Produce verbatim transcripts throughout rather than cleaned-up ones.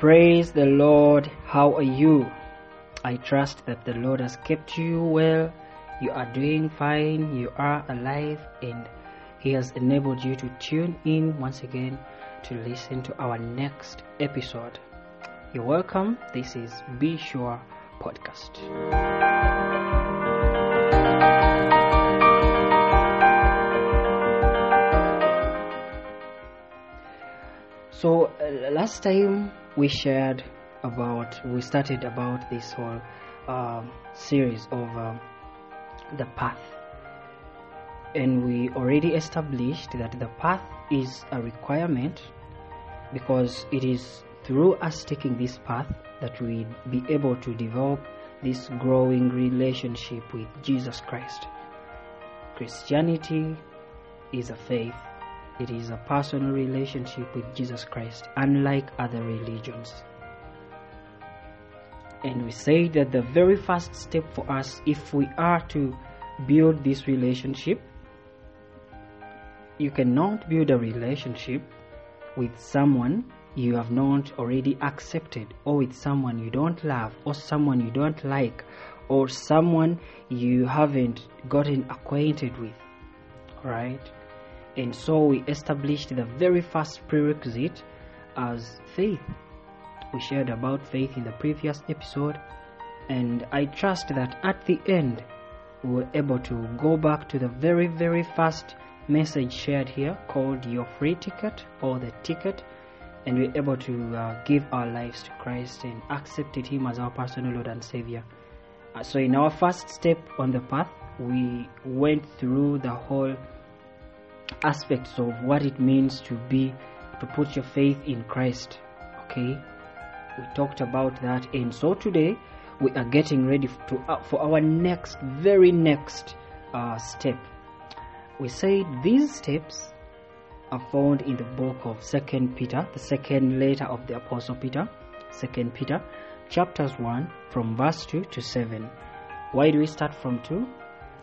Praise the Lord. How are you? I trust that the Lord has kept you well. You are doing fine. You are alive, and He has enabled you to tune in once again to listen to our next episode. You're welcome. This is Be Sure Podcast. So uh, last time we shared about, we started about this whole um, series of um, the path. And we already established that the path is a requirement, because it is through us taking this path that we be able to develop this growing relationship with Jesus Christ. Christianity is a faith. It is a personal relationship with Jesus Christ, unlike other religions. And we say that the very first step for us, if we are to build this relationship, you cannot build a relationship with someone you have not already accepted, or with someone you don't love, or someone you don't like, or someone you haven't gotten acquainted with, right? And so we established the very first prerequisite as faith. We shared about faith in the previous episode, and I trust that at the end we were able to go back to the very very first message shared here, called your free ticket or the ticket, and we were able to uh, give our lives to Christ and accepted Him as our personal Lord and Savior. Uh, so in our first step on the path, we went through the whole aspects of what it means to be, to put your faith in Christ. Okay, we talked about that, and so today we are getting ready to uh, for our next, very next uh, step. We say these steps are found in the book of second Peter, the second letter of the Apostle Peter, second Peter, chapters one from verse two to seven. Why do we start from two?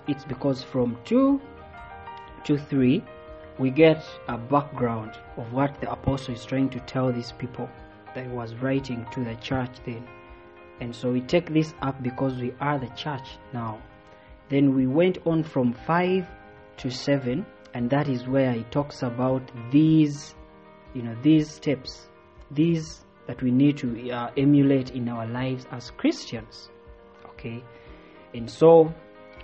It's because from two to three we get a background of what the apostle is trying to tell these people that he was writing to the church then. And so we take this up because we are the church now. Then we went on from five to seven, and that is where he talks about these, you know, these steps, these that we need to uh, emulate in our lives as Christians. Okay, and so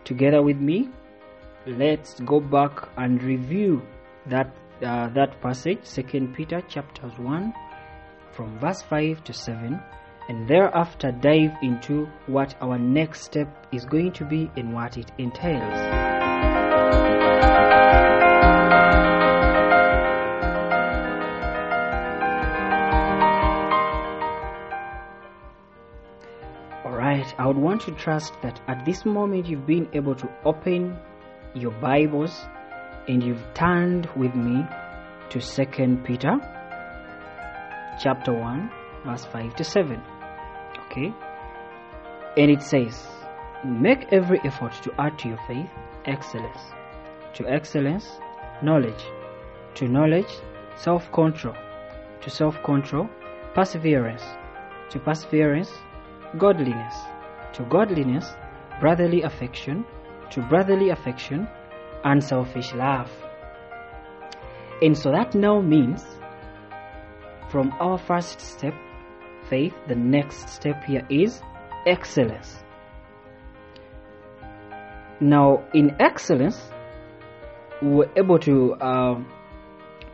together with me, let's go back and review that uh, that passage, second Peter chapters one from verse five to seven, and thereafter dive into what our next step is going to be and what it entails. Alright, I would want to trust that at this moment you've been able to open your Bibles and you've turned with me to second Peter chapter one verse five to seven. Okay, and it says, make every effort to add to your faith excellence, to excellence knowledge, to knowledge self-control, to self-control perseverance, to perseverance godliness, to godliness brotherly affection, to brotherly affection, unselfish love. And so that now means from our first step, faith, the next step here is excellence. Now in excellence, we're able to um,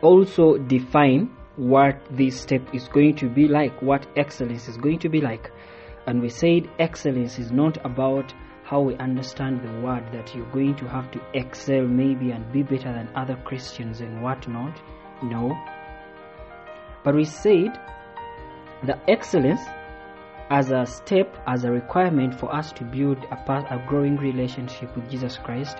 also define what this step is going to be like, what excellence is going to be like. And we said excellence is not about how we understand the word, that you're going to have to excel maybe and be better than other Christians and whatnot. No. But we said that excellence as a step, as a requirement for us to build a, path, a growing relationship with Jesus Christ,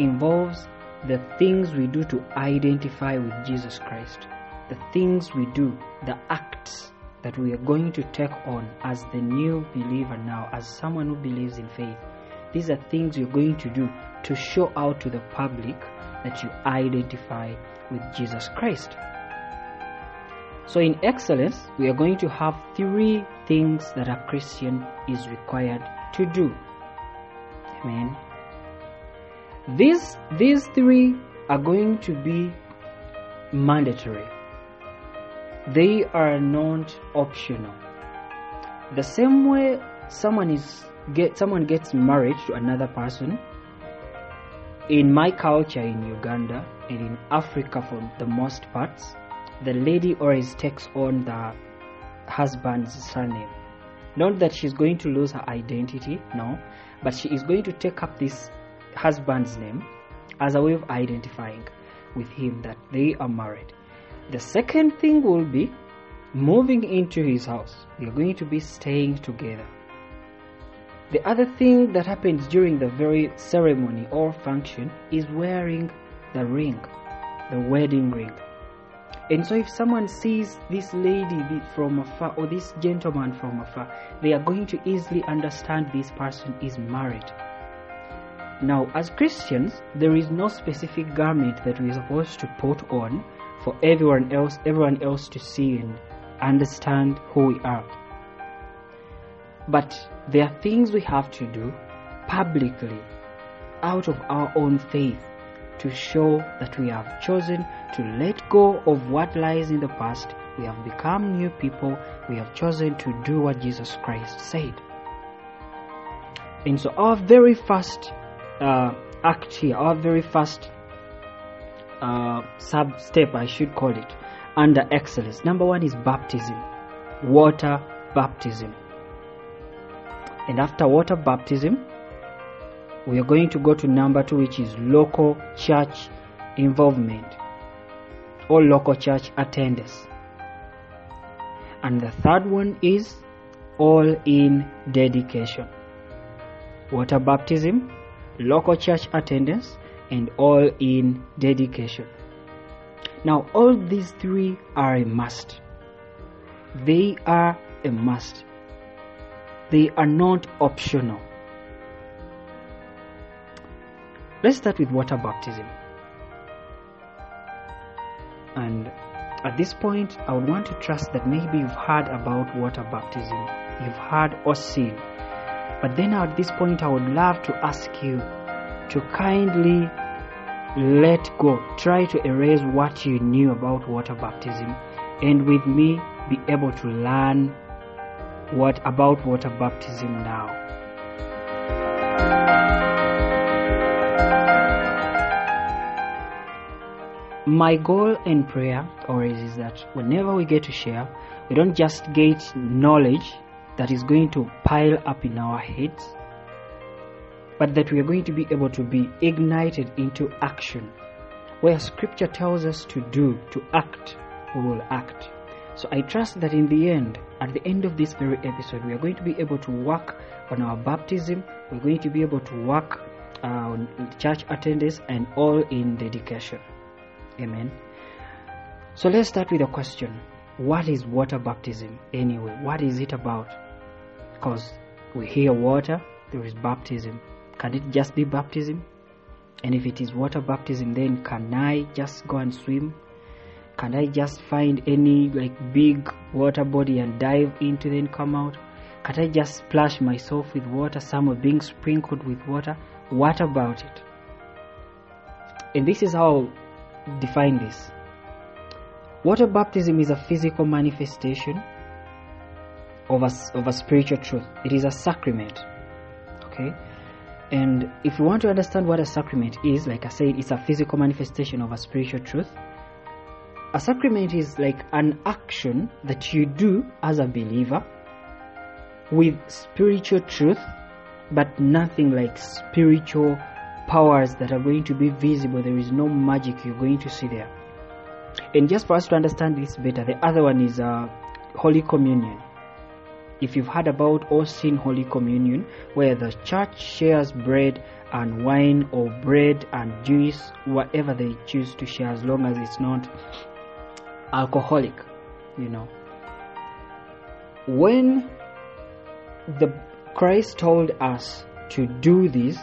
involves the things we do to identify with Jesus Christ. The things we do, the acts that we are going to take on as the new believer now, as someone who believes in faith. These are things you're going to do to show out to the public that you identify with Jesus Christ. So in excellence, we are going to have three things that a Christian is required to do. Amen. These, these three are going to be mandatory. They are not optional. The same way someone is get someone gets married to another person. In my culture in Uganda and in Africa for the most parts, the lady always takes on the husband's surname. Not that she's going to lose her identity, no, but she is going to take up this husband's name as a way of identifying with him that they are married. The second thing will be moving into his house. They are going to be staying together. The other thing that happens during the very ceremony or function is wearing the ring, the wedding ring. And so if someone sees this lady from afar or this gentleman from afar, they are going to easily understand this person is married. Now, as Christians, there is no specific garment that we are supposed to put on for everyone else, everyone else to see and understand who we are. But there are things we have to do publicly, out of our own faith, to show that we have chosen to let go of what lies in the past. We have become new people. We have chosen to do what Jesus Christ said. And so our very first uh, act here, our very first uh, sub-step, I should call it, under excellence. Number one is baptism, water baptism. And after water baptism, we are going to go to number two, which is local church involvement or local church attendance. And the third one is all-in dedication. Water baptism, local church attendance, and all-in dedication. Now, all these three are a must. They are a must. They are not optional. Let's start with water baptism. And at this point, I would want to trust that maybe you've heard about water baptism. You've heard or seen. But then at this point, I would love to ask you to kindly let go. Try to erase what you knew about water baptism. And with me, be able to learn what about water baptism now. My goal in prayer always is that whenever we get to share, we don't just get knowledge that is going to pile up in our heads, but that we are going to be able to be ignited into action. Where scripture tells us to do, to act, we will act. So I trust that in the end, at the end of this very episode, we are going to be able to work on our baptism, we are going to be able to work uh, on church attendance, and all in dedication. Amen. So let's start with a question. What is water baptism anyway? What is it about? Because we hear water, there is baptism. Can it just be baptism? And if it is water baptism, then can I just go and swim? Can I just find any like big water body and dive into then come out? Can I just splash myself with water? Some are being sprinkled with water. What about it? And this is how define this. Water baptism is a physical manifestation of a, of a spiritual truth. It is a sacrament. Okay? And if you want to understand what a sacrament is, like I said, it's a physical manifestation of a spiritual truth. A sacrament is like an action that you do as a believer with spiritual truth, but nothing like spiritual powers that are going to be visible. There is no magic you're going to see there. And just for us to understand this better, the other one is uh, Holy Communion. If you've heard about or seen Holy Communion, where the church shares bread and wine or bread and juice, whatever they choose to share, as long as it's not alcoholic, you know. When the Christ told us to do this,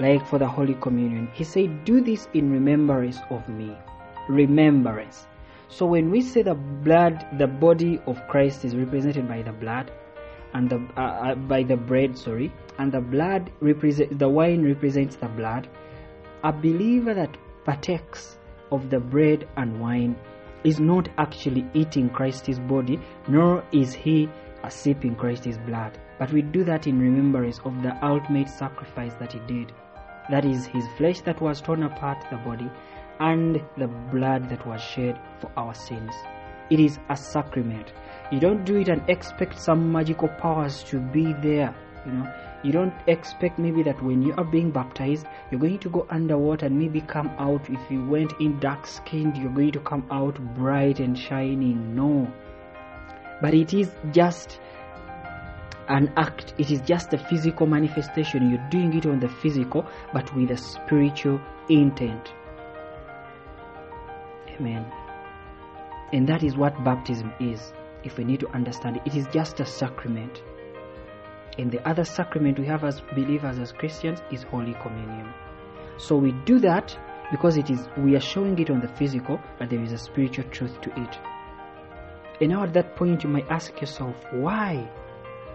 like for the Holy Communion, he said, do this in remembrance of me. Remembrance. So when we say the blood, the body of Christ is represented by the blood, and the uh, by the bread, sorry, and the blood represent the wine represents the blood. A believer that partakes of the bread and wine is not actually eating Christ's body, nor is he a sipping Christ's blood. But we do that in remembrance of the ultimate sacrifice that he did. That is his flesh that was torn apart, the body, and the blood that was shed for our sins. It is a sacrament. You don't do it and expect some magical powers to be there. You know, you don't expect maybe that when you are being baptized, you're going to go underwater and maybe come out. If you went in dark-skinned, you're going to come out bright and shining. No. But it is just an act. It is just a physical manifestation. You're doing it on the physical, but with a spiritual intent. Amen. And that is what baptism is, if we need to understand it. It is just a sacrament. And the other sacrament we have as believers, as Christians, is Holy Communion. So we do that because it is we are showing it on the physical, but there is a spiritual truth to it. And now at that point you might ask yourself, why?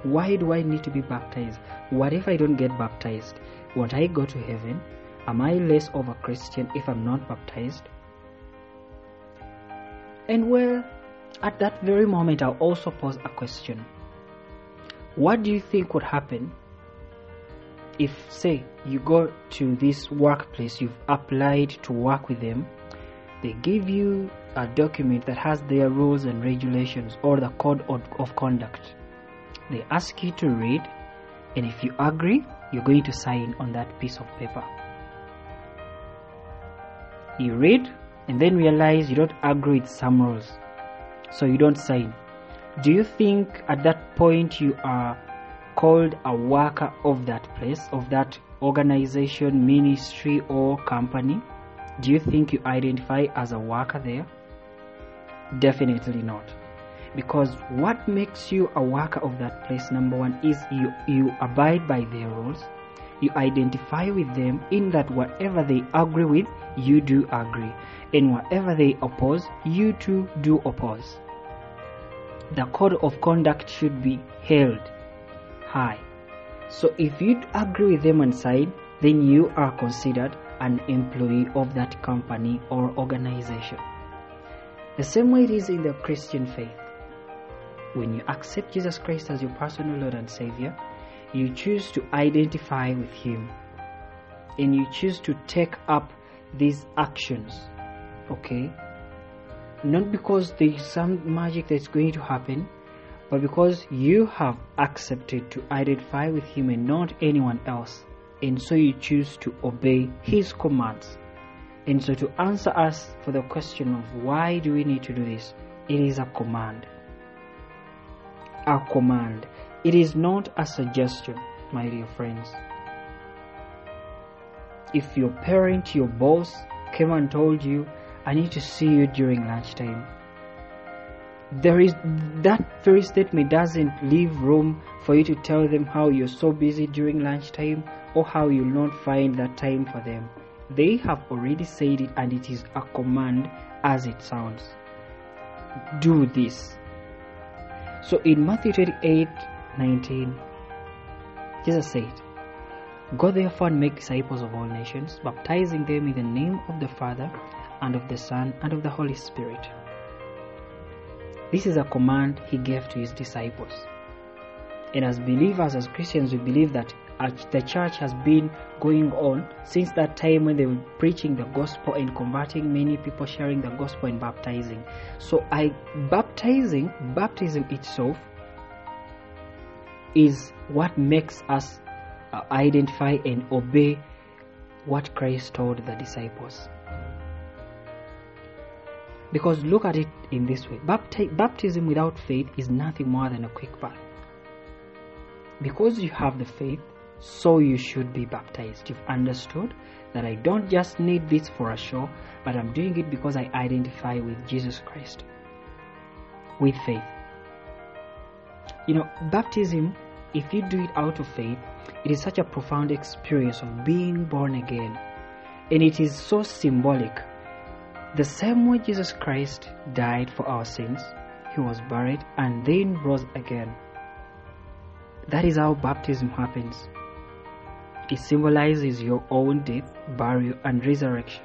Why do I need to be baptized? What if I don't get baptized? Won't I go to heaven? Am I less of a Christian if I'm not baptized? And well, at that very moment I'll also pose a question. What do you think would happen if, say, you go to this workplace, you've applied to work with them, they give you a document that has their rules and regulations or the code of, of conduct. They ask you to read, and if you agree, you're going to sign on that piece of paper. You read and then realize you don't agree with some rules, so you don't sign. Do you think at that point you are called a worker of that place, of that organization, ministry, or company? Do you think you identify as a worker there? Definitely not. Because what makes you a worker of that place, number one, is you, you abide by their rules. You identify with them in that whatever they agree with, you do agree. And whatever they oppose, you too do oppose. The code of conduct should be held high. So if you agree with them and sign, then you are considered an employee of that company or organization. The same way it is in the Christian faith. When you accept Jesus Christ as your personal Lord and Savior, you choose to identify with Him. And you choose to take up these actions. Okay? Not because there is some magic that's going to happen, but because you have accepted to identify with Him and not anyone else. And so you choose to obey His commands. And so to answer us for the question of why do we need to do this, it is a command. A command. It is not a suggestion, my dear friends. If your parent, your boss, came and told you, I need to see you during lunchtime. There is that very statement doesn't leave room for you to tell them how you're so busy during lunchtime or how you'll not find that time for them. They have already said it, and it is a command as it sounds. Do this. So in Matthew twenty-eight nineteen, Jesus said, Go therefore and make disciples of all nations, baptizing them in the name of the Father, and of the Son, and of the Holy Spirit. This is a command He gave to His disciples. And as believers, as Christians, we believe that the church has been going on since that time when they were preaching the gospel and converting many people, sharing the gospel and baptizing. So I baptizing, baptism itself is what makes us identify and obey what Christ told the disciples. Because look at it in this way. Bapti- baptism without faith is nothing more than a quick bath. Because you have the faith, so you should be baptized. You've understood that I don't just need this for a show, but I'm doing it because I identify with Jesus Christ. With faith. You know, baptism, if you do it out of faith, it is such a profound experience of being born again. And it is so symbolic. The same way Jesus Christ died for our sins, he was buried and then rose again. That is how baptism happens. It symbolizes your own death, burial, and resurrection.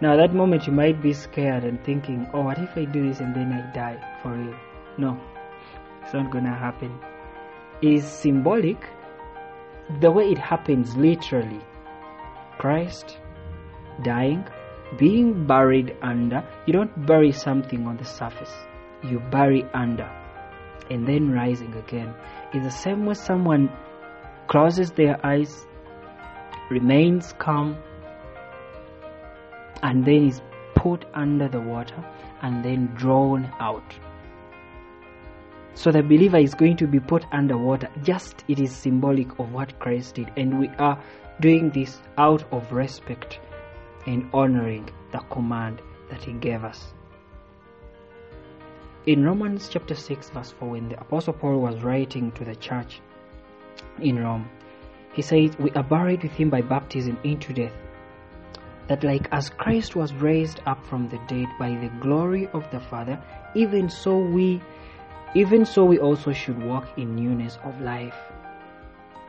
Now, at that moment you might be scared and thinking, oh, what if I do this and then I die for real? No, it's not gonna happen. It's symbolic, the way it happens literally. Christ dying, being buried under. You don't bury something on the surface, you bury under and then rising again. In the same way someone closes their eyes, remains calm, and then is put under the water and then drawn out. So the believer is going to be put under water. Just it is symbolic of what Christ did, and we are doing this out of respect and honoring the command that he gave us. In Romans chapter six verse four, when the Apostle Paul was writing to the church in Rome, he says, we are buried with him by baptism into death, that like as Christ was raised up from the dead by the glory of the Father, even so we even so we also should walk in newness of life.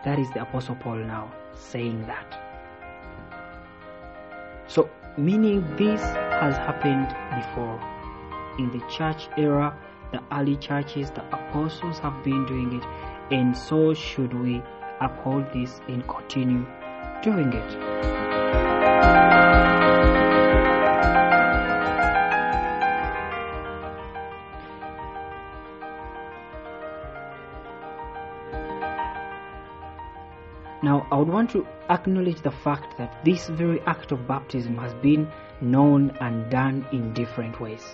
That is the Apostle Paul now saying that. So meaning this has happened before. In the church era, the early churches, the apostles have been doing it, and so should we uphold this and continue doing it. Now, I would want to acknowledge the fact that this very act of baptism has been known and done in different ways.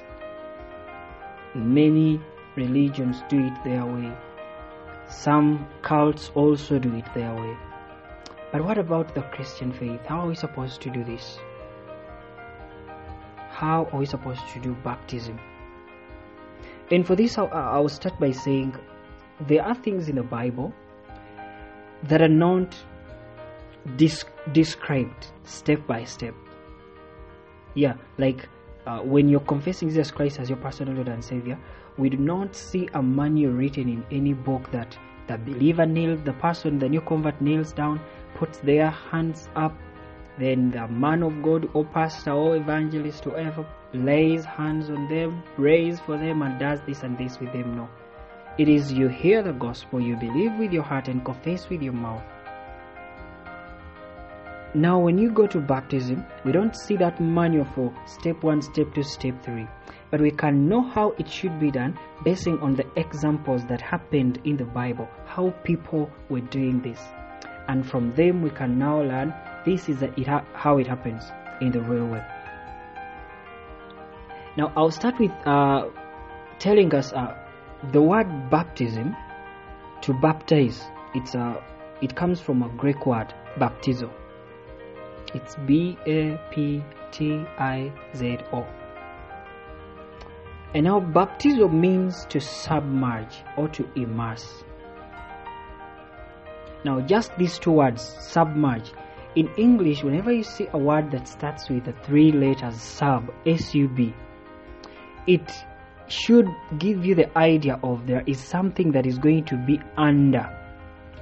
Many religions do it their way. Some cults also do it their way. But what about the Christian faith? How are we supposed to do this? How are we supposed to do baptism? And for this, I will start by saying there are things in the Bible that are not dis- described step by step. Yeah, like uh, when you're confessing Jesus Christ as your personal Lord and Savior, we do not see a manual written in any book that the believer kneels, the person, the new convert kneels down, puts their hands up, then the man of God or pastor or evangelist or whoever lays hands on them, prays for them, and does this and this with them. No. It is you hear the gospel, you believe with your heart and confess with your mouth. Now when you go to baptism, we don't see that manual for step one, step two, step three. But we can know how it should be done based on the examples that happened in the Bible, how people were doing this. And from them we can now learn this is it ha- how it happens in the real way. Now I'll start with uh, telling us... Uh, The word baptism, to baptize, it's a, it comes from a Greek word, baptizo. It's B A P T I Z O. And now baptizo means to submerge or to immerse. Now just these two words, submerge. In English, whenever you see a word that starts with the three letters sub, S U B, it should give you the idea of there is something that is going to be under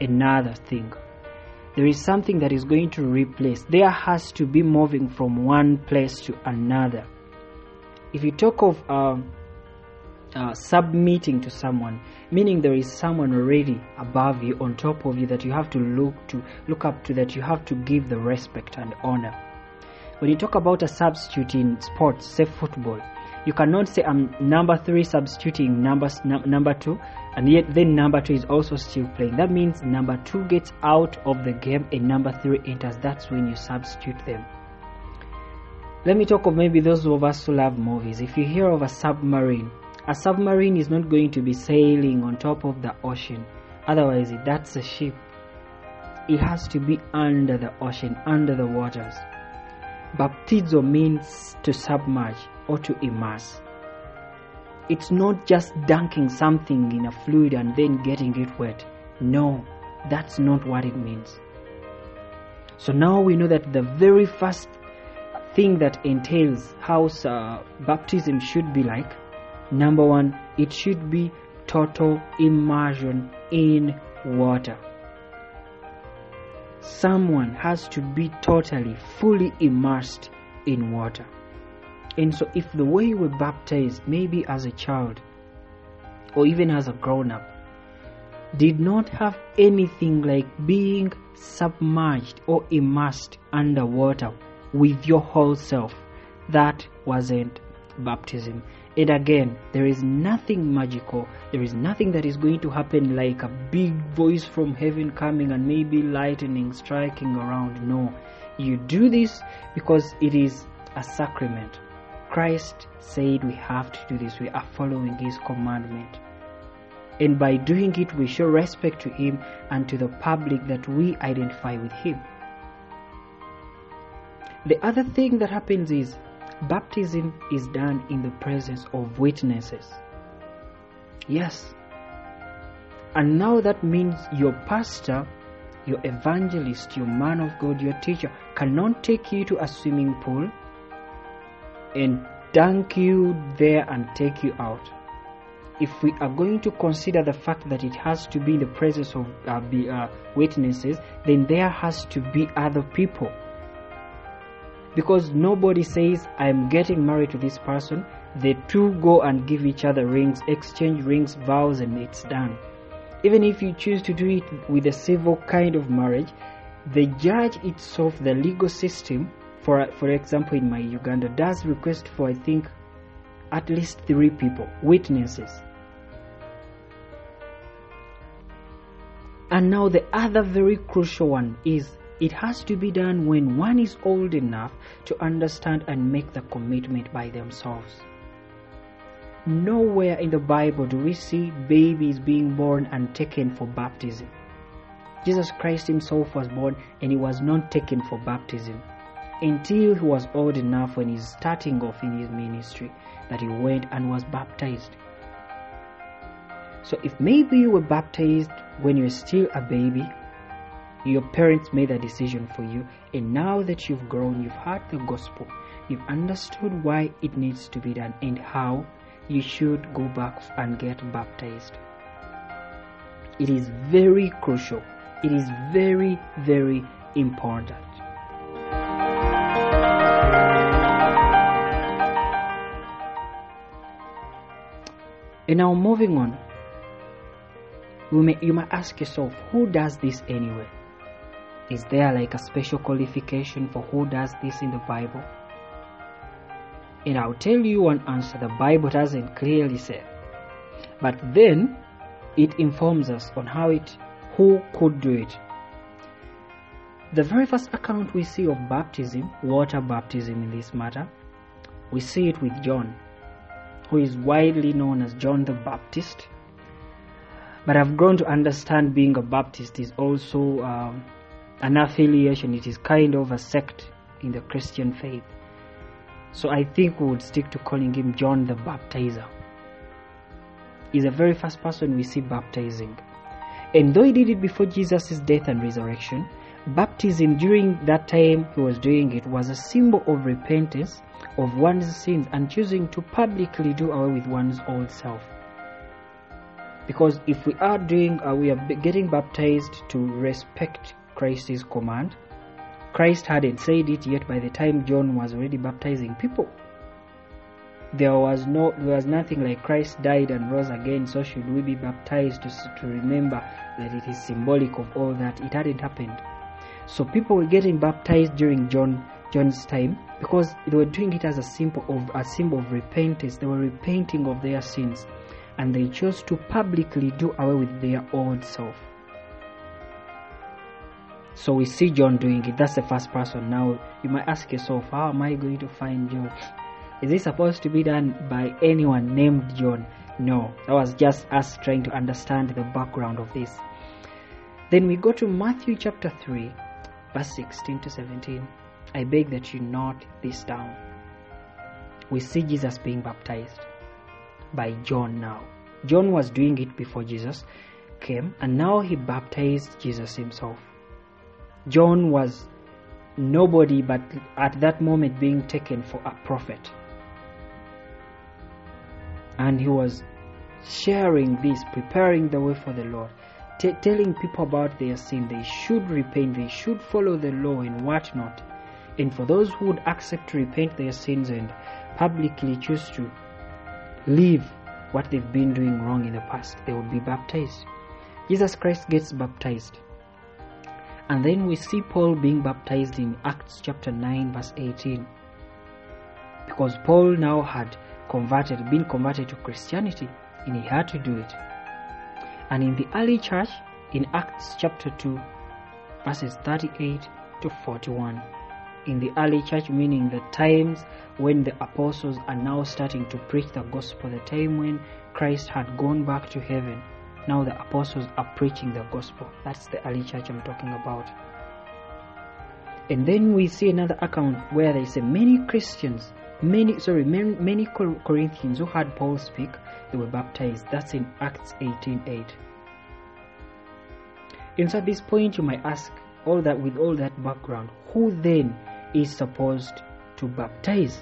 another thing. There is something that is going to replace. There has to be moving from one place to another. If you talk of uh, uh, submitting to someone, meaning there is someone already above you, on top of you, that you have to look to, look up to, that you have to give the respect and honor. When you talk about a substitute in sports, say football, you cannot say I'm number three substituting number, num- number two, and yet then number two is also still playing. That means number two gets out of the game and number three enters. That's when you substitute them. Let me talk of maybe those of us who love movies. If you hear of a submarine, a submarine is not going to be sailing on top of the ocean. Otherwise, that's a ship. It has to be under the ocean, under the waters. Baptizo means to submerge or to immerse. It's not just dunking something in a fluid and then getting it wet. No, that's not what it means. So now we know that the very first thing that entails how uh, baptism should be like. Number one, it should be total immersion in water. Someone has to be totally, fully immersed in water. And so if the way we're baptized, maybe as a child or even as a grown-up, did not have anything like being submerged or immersed underwater with your whole self, that wasn't baptism. And again, there is nothing magical. There is nothing that is going to happen like a big voice from heaven coming and maybe lightning striking around. No, you do this because it is a sacrament. Christ said we have to do this. We are following his commandment. And by doing it, we show respect to him and to the public that we identify with him. The other thing that happens is baptism is done in the presence of witnesses. Yes. And now that means your pastor, your evangelist, your man of God, your teacher cannot take you to a swimming pool and dunk you there and take you out. If we are going to consider the fact that it has to be in the presence of uh, be, uh, witnesses, then there has to be other people. Because nobody says, I'm getting married to this person. They two go and give each other rings, exchange rings, vows, and it's done. Even if you choose to do it with a civil kind of marriage, the judge itself, the legal system, for for example in my Uganda, does request for, I think, at least three people, witnesses. And now the other very crucial one is, it has to be done when one is old enough to understand and make the commitment by themselves. Nowhere in the Bible do we see babies being born and taken for baptism. Jesus Christ himself was born and he was not taken for baptism until he was old enough, when he's starting off in his ministry, that he went and was baptized. So if maybe you were baptized when you were still a baby, your parents made a decision for you, and now that you've grown, you've heard the gospel, you've understood why it needs to be done and how you should go back and get baptized. It is very crucial. It is very, very important. And now moving on, we may, you might ask yourself, who does this anyway? Is there like a special qualification for who does this in the Bible? And I'll tell you one answer the Bible doesn't clearly say. But then it informs us on how it, who could do it. The very first account we see of baptism, water baptism in this matter, we see it with John, who is widely known as John the Baptist. But I've grown to understand being a Baptist is also um, an affiliation. It is kind of a sect in the Christian faith. So I think we would stick to calling him John the Baptizer. He's the very first person we see baptizing. And though he did it before Jesus' death and resurrection, baptism during that time he was doing it was a symbol of repentance of one's sins and choosing to publicly do away with one's old self. Because if we are doing, uh, we are getting baptized to respect Christ's command. Christ hadn't said it yet by the time John was already baptizing people. There was no, there was nothing like Christ died and rose again, so should we be baptized to, to remember that it is symbolic of all that. It hadn't happened. So people were getting baptized during John John's time because they were doing it as a symbol of a symbol of repentance. They were repenting of their sins. And they chose to publicly do away with their old self. So we see John doing it. That's the first person. Now you might ask yourself, how am I going to find John? Is this supposed to be done by anyone named John? No, that was just us trying to understand the background of this. Then we go to Matthew chapter three, verse sixteen to seventeen. I beg that you note this down. We see Jesus being baptized by John now. John was doing it before Jesus came, and now he baptized Jesus himself. John was nobody but at that moment being taken for a prophet. And he was sharing this, preparing the way for the Lord, t- telling people about their sin. They should repent, they should follow the law and whatnot. And for those who would accept to repent their sins and publicly choose to leave what they've been doing wrong in the past, they would be baptized. Jesus Christ gets baptized. And then we see Paul being baptized in Acts chapter nine verse eighteen. Because Paul now had converted, been converted to Christianity, and he had to do it. And in the early church, in Acts chapter two verses thirty-eight to forty-one, in the early church, meaning the times when the apostles are now starting to preach the gospel, the time when Christ had gone back to heaven, now the apostles are preaching the gospel. That's the early church I'm talking about. And then we see another account where they say many Christians, many sorry, many, many Corinthians who heard Paul speak, they were baptized. That's in Acts eighteen eight. And so at this point you might ask, all that with all that background, who then is supposed to baptize?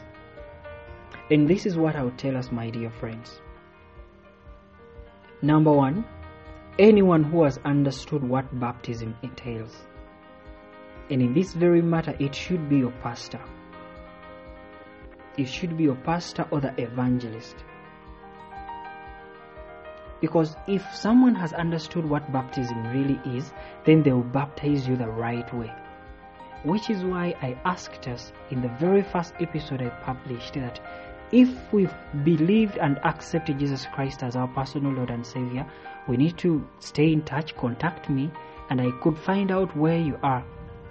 And this is what I would tell us, my dear friends. Number one, anyone who has understood what baptism entails. And in this very matter, it should be your pastor. It should be your pastor or the evangelist. Because if someone has understood what baptism really is, then they will baptize you the right way. Which is why I asked us in the very first episode I published that if we've believed and accepted Jesus Christ as our personal Lord and Savior, we need to stay in touch, contact me, and I could find out where you are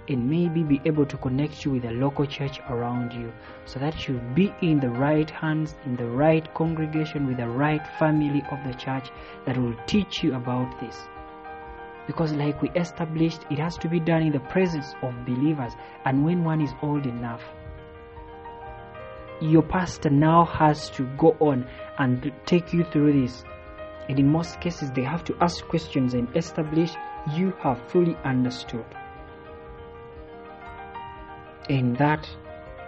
and maybe be able to connect you with a local church around you so that you be in the right hands, in the right congregation, with the right family of the church that will teach you about this. Because like we established, it has to be done in the presence of believers, and when one is old enough, your pastor now has to go on and take you through this. And in most cases, they have to ask questions and establish you have fully understood. And that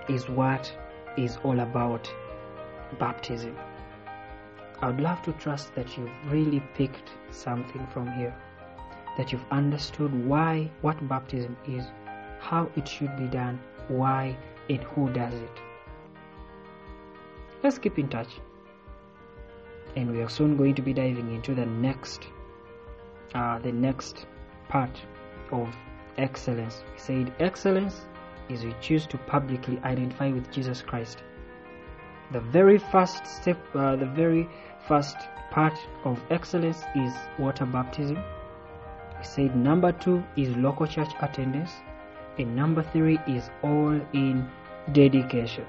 is what is all about baptism. I would love to trust that you've really picked something from here, that you've understood why, what baptism is, how it should be done, why, and who does it. Let's keep in touch. And we are soon going to be diving into the next, uh, the next part of excellence. We said excellence is we choose to publicly identify with Jesus Christ. The very first step, uh, the very first part of excellence is water baptism. I said number two is local church attendance, and number three is all in dedication.